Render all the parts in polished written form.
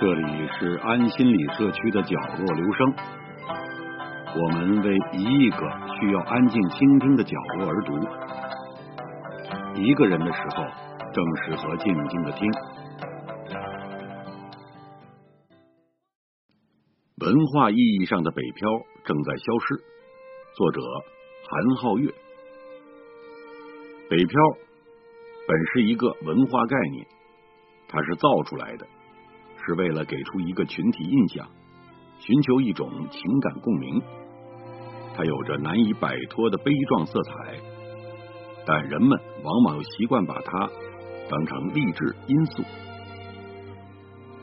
这里是安心理社区的角落留声，我们为1亿个需要安静倾听的角落而读。一个人的时候，正适合静静的听。文化意义上的北漂正在消失，作者韩浩月。北漂本是一个文化概念，它是造出来的，是为了给出一个群体印象，寻求一种情感共鸣。它有着难以摆脱的悲壮色彩，但人们往往又习惯把它当成励志因素。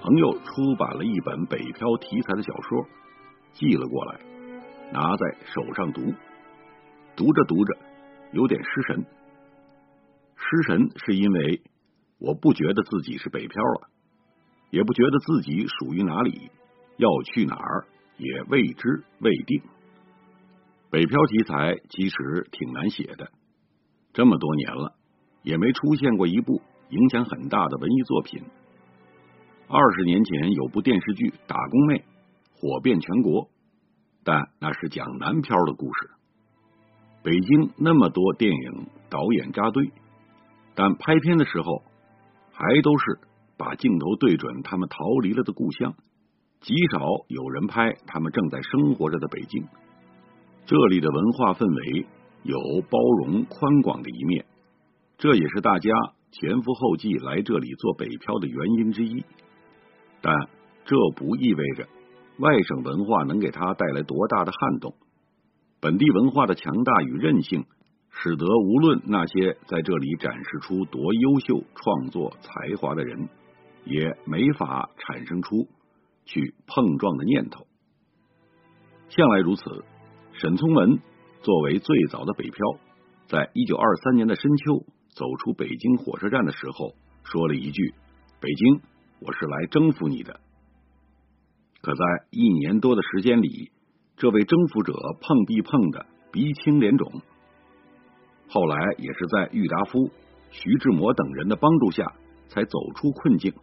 朋友出版了一本北漂题材的小说，寄了过来，拿在手上读，读着读着有点失神。失神是因为我不觉得自己是北漂了，也不觉得自己属于哪里，要去哪儿也未知未定。北漂题材其实挺难写的，这么多年了，也没出现过一部影响很大的文艺作品。20年前有部电视剧《打工妹》火遍全国，但那是讲南漂的故事。北京那么多电影导演扎堆，但拍片的时候还都是把镜头对准他们逃离了的故乡，极少有人拍他们正在生活着的北京。这里的文化氛围有包容宽广的一面，这也是大家前赴后继来这里做北漂的原因之一。但这不意味着外省文化能给他带来多大的撼动，本地文化的强大与韧性使得无论那些在这里展示出多优秀创作才华的人，也没法产生出去碰撞的念头。向来如此，沈从文作为最早的北漂，在1923年的深秋走出北京火车站的时候说了一句：北京，我是来征服你的。可在1年多的时间里，这位征服者碰壁碰得鼻青脸肿，后来也是在郁达夫、徐志摩等人的帮助下才走出困境。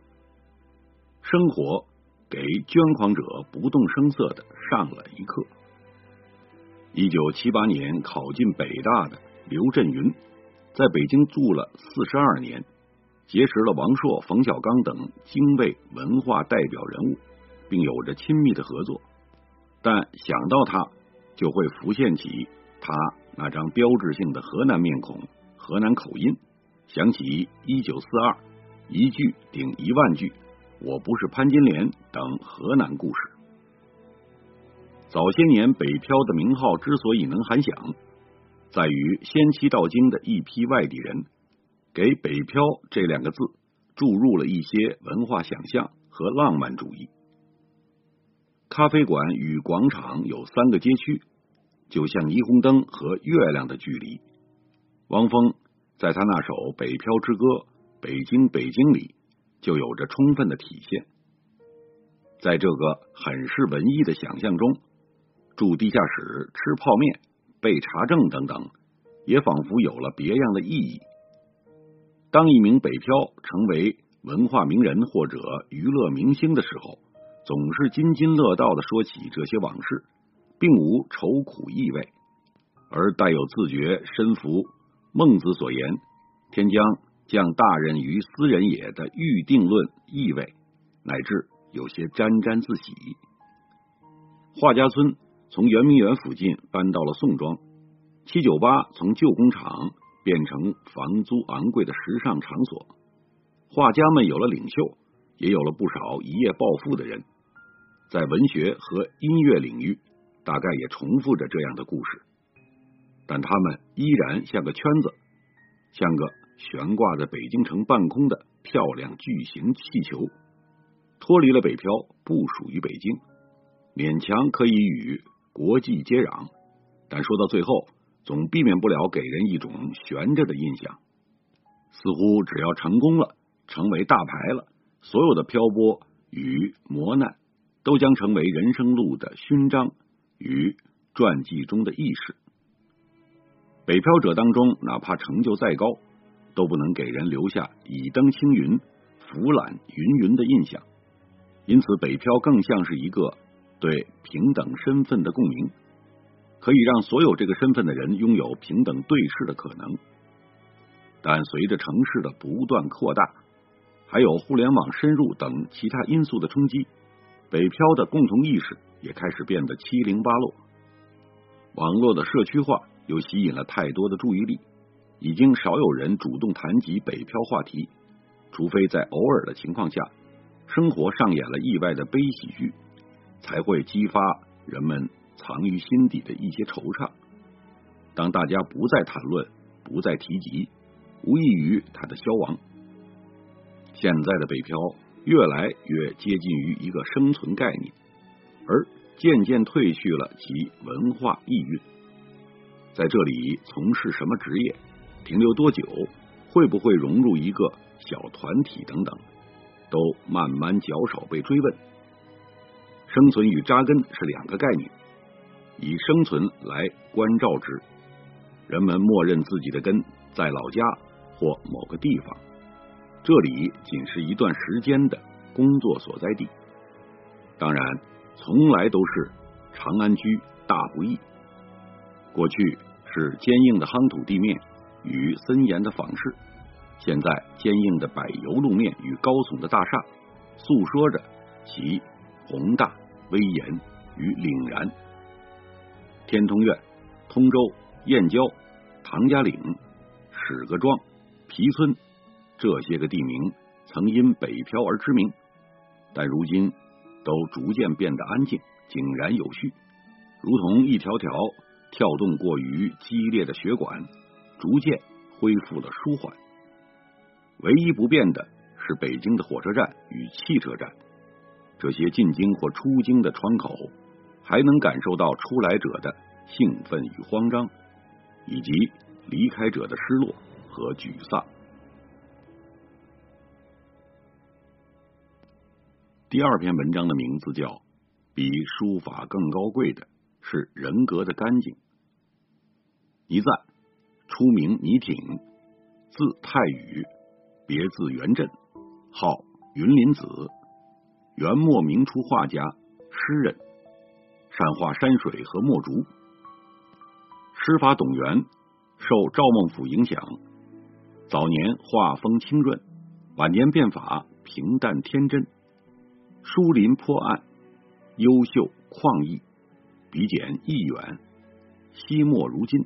生活给捐款者不动声色的上了一课。1978年考进北大的刘震云在北京住了42年，结识了王朔、冯小刚等京卫文化代表人物，并有着亲密的合作。但想到他，就会浮现起他那张标志性的河南面孔、河南口音，想起1942、一句顶1万句、我不是潘金莲等河南故事。早些年北漂的名号之所以能喊响，在于先期到京的一批外地人给北漂这2个字注入了一些文化想象和浪漫主义。咖啡馆与广场有3个街区，就像霓虹灯和月亮的距离。汪峰在他那首《北漂之歌》《北京北京》里就有着充分的体现。在这个很是文艺的想象中，住地下室、吃泡面、被查证等等，也仿佛有了别样的意义。当一名北漂成为文化名人或者娱乐明星的时候，总是津津乐道地说起这些往事，并无愁苦意味，而带有自觉身服孟子所言“天将降大任于斯人也”的预定论意味，乃至有些沾沾自喜。画家村从圆明园附近搬到了宋庄，798从旧工厂变成房租昂贵的时尚场所，画家们有了领袖，也有了不少一夜暴富的人。在文学和音乐领域，大概也重复着这样的故事，但他们依然像个圈子，像个悬挂在北京城半空的漂亮巨型气球，脱离了北漂，不属于北京，勉强可以与国际接壤，但说到最后，总避免不了给人一种悬着的印象，似乎只要成功了，成为大牌了，所有的漂泊与磨难都将成为人生路的勋章与传记中的意识。北漂者当中，哪怕成就再高，都不能给人留下以登青云、俯览云云的印象，因此北漂更像是一个对平等身份的共鸣，可以让所有这个身份的人拥有平等对视的可能。但随着城市的不断扩大，还有互联网深入等其他因素的冲击，北漂的共同意识也开始变得七零八落。网络的社区化又吸引了太多的注意力，已经少有人主动谈及北漂话题，除非在偶尔的情况下，生活上演了意外的悲喜剧，才会激发人们藏于心底的一些惆怅。当大家不再谈论，不再提及，无异于它的消亡。现在的北漂越来越接近于一个生存概念，而渐渐褪去了其文化意蕴。在这里从事什么职业，停留多久，会不会融入一个小团体等等，都慢慢较少被追问。生存与扎根是两个概念，以生存来关照之，人们默认自己的根在老家或某个地方，这里仅是一段时间的工作所在地。当然从来都是长安居大不易，过去是坚硬的夯土地面与森严的坊市，现在坚硬的柏油路面与高耸的大厦诉说着其宏大威严与凛然。天通苑、通州、燕郊、唐家岭、史各庄、皮村这些个地名曾因北漂而知名，但如今都逐渐变得安静井然有序，如同一条条跳动过于激烈的血管，逐渐恢复了舒缓。唯一不变的是北京的火车站与汽车站，这些进京或出京的窗口还能感受到出来者的兴奋与慌张，以及离开者的失落和沮丧。第二篇文章的名字叫《比书法更高贵的是人格的干净》。倪瓒，初名倪挺，字泰宇，别字元振，号云林子，元末明初画家、诗人，善画山水和墨竹。师法董源，受赵孟俯影响，早年画风清润，晚年变法平淡天真，疏林颇暗，优秀旷逸，笔简意远，惜墨如金，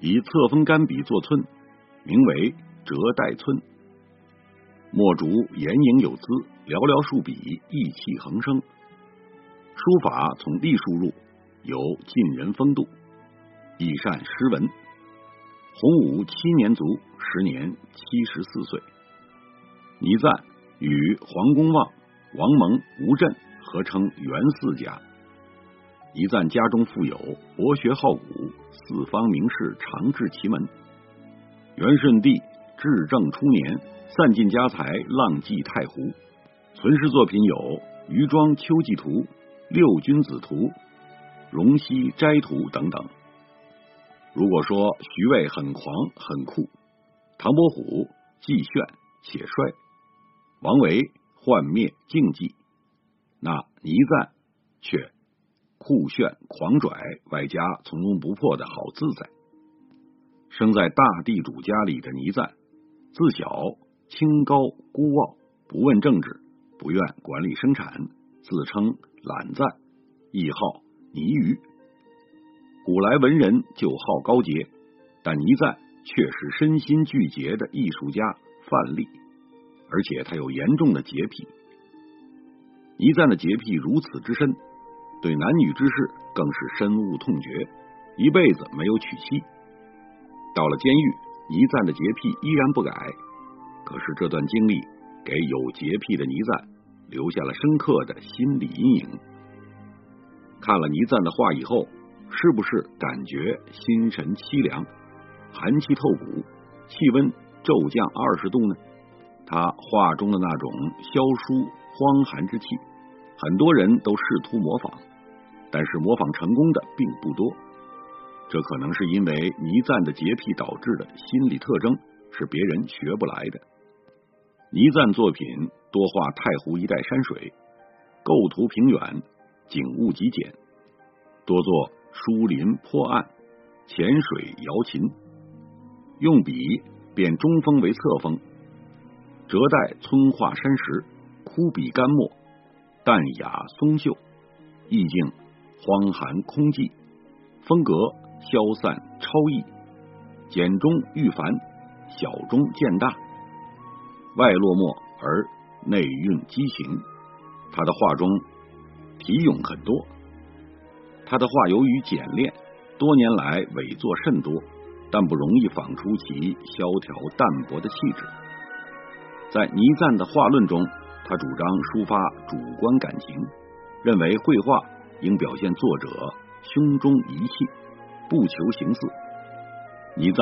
以册封干笔作村，名为折带村。墨竹严颖有姿，寥寥数笔，意气横生。书法从隶书入，有晋人风度，亦善诗文。洪武7年卒，时年74岁。倪瓒与黄公望、王蒙、吴震合称元四家。倪瓒家中富有，博学好古，四方名士常至其门。元顺帝至正初年，散尽家财，浪迹太湖，存世作品有《渔庄秋季图》、《六君子图》、《荣西斋图》等等。如果说徐渭很狂很酷，唐伯虎、季羡写帅，王维幻灭竞技，那倪瓒却酷炫狂拽，外加从容不迫的好自在。生在大地主家里的倪瓒，自小清高孤傲，不问政治，不愿管理生产，自称懒瓒，亦号倪禆。古来文人就好高洁，但倪瓒却是身心俱洁的艺术家范例，而且他有严重的洁癖。倪瓒的洁癖如此之深，对男女之事更是深恶痛绝，一辈子没有娶妻。到了监狱，倪瓒的洁癖依然不改，可是这段经历给有洁癖的倪瓒留下了深刻的心理阴影。看了倪瓒的画以后，是不是感觉心神凄凉，寒气透骨，气温骤降20度呢？他画中的那种萧疏荒寒之气，很多人都试图模仿，但是模仿成功的并不多。这可能是因为倪瓒的洁癖导致的心理特征是别人学不来的。倪瓒作品多画太湖一带山水，构图平远，景物极简，多作疏林坡岸、浅水瑶琴，用笔变中锋为侧锋，折带皴画山石，枯笔干墨，淡雅松秀，意境荒寒空寂，风格消散超逸，简中寓繁，小中见大，外落墨而内蕴激情。他的画中题咏很多，他的画由于简练，多年来伪作甚多，但不容易仿出其萧条淡薄的气质。在倪瓒的画论中，他主张抒发主观感情，认为绘画应表现作者胸中一气，不求形似。倪瓒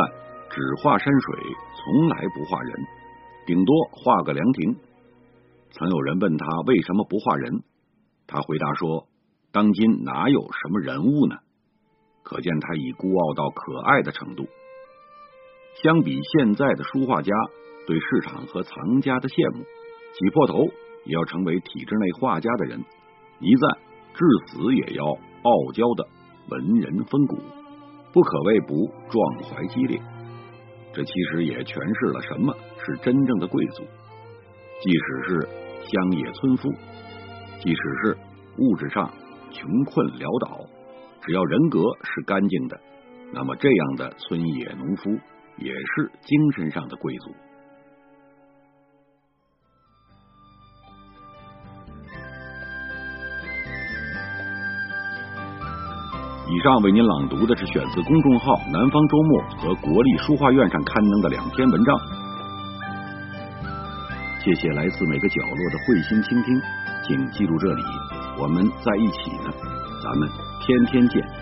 只画山水，从来不画人，顶多画个凉亭。曾有人问他为什么不画人，他回答说，当今哪有什么人物呢？可见他已孤傲到可爱的程度。相比现在的书画家对市场和藏家的羡慕，挤破头也要成为体制内画家的人，倪瓒至死也要傲娇的文人风骨，不可谓不壮怀激烈。这其实也诠释了什么是真正的贵族，即使是乡野村夫，即使是物质上穷困潦倒，只要人格是干净的，那么这样的村野农夫也是精神上的贵族。以上为您朗读的是选自公众号南方周末和国立书画院上刊登的2篇文章。谢谢来自每个角落的慧心倾听，请记住这里，我们在一起呢，咱们天天见。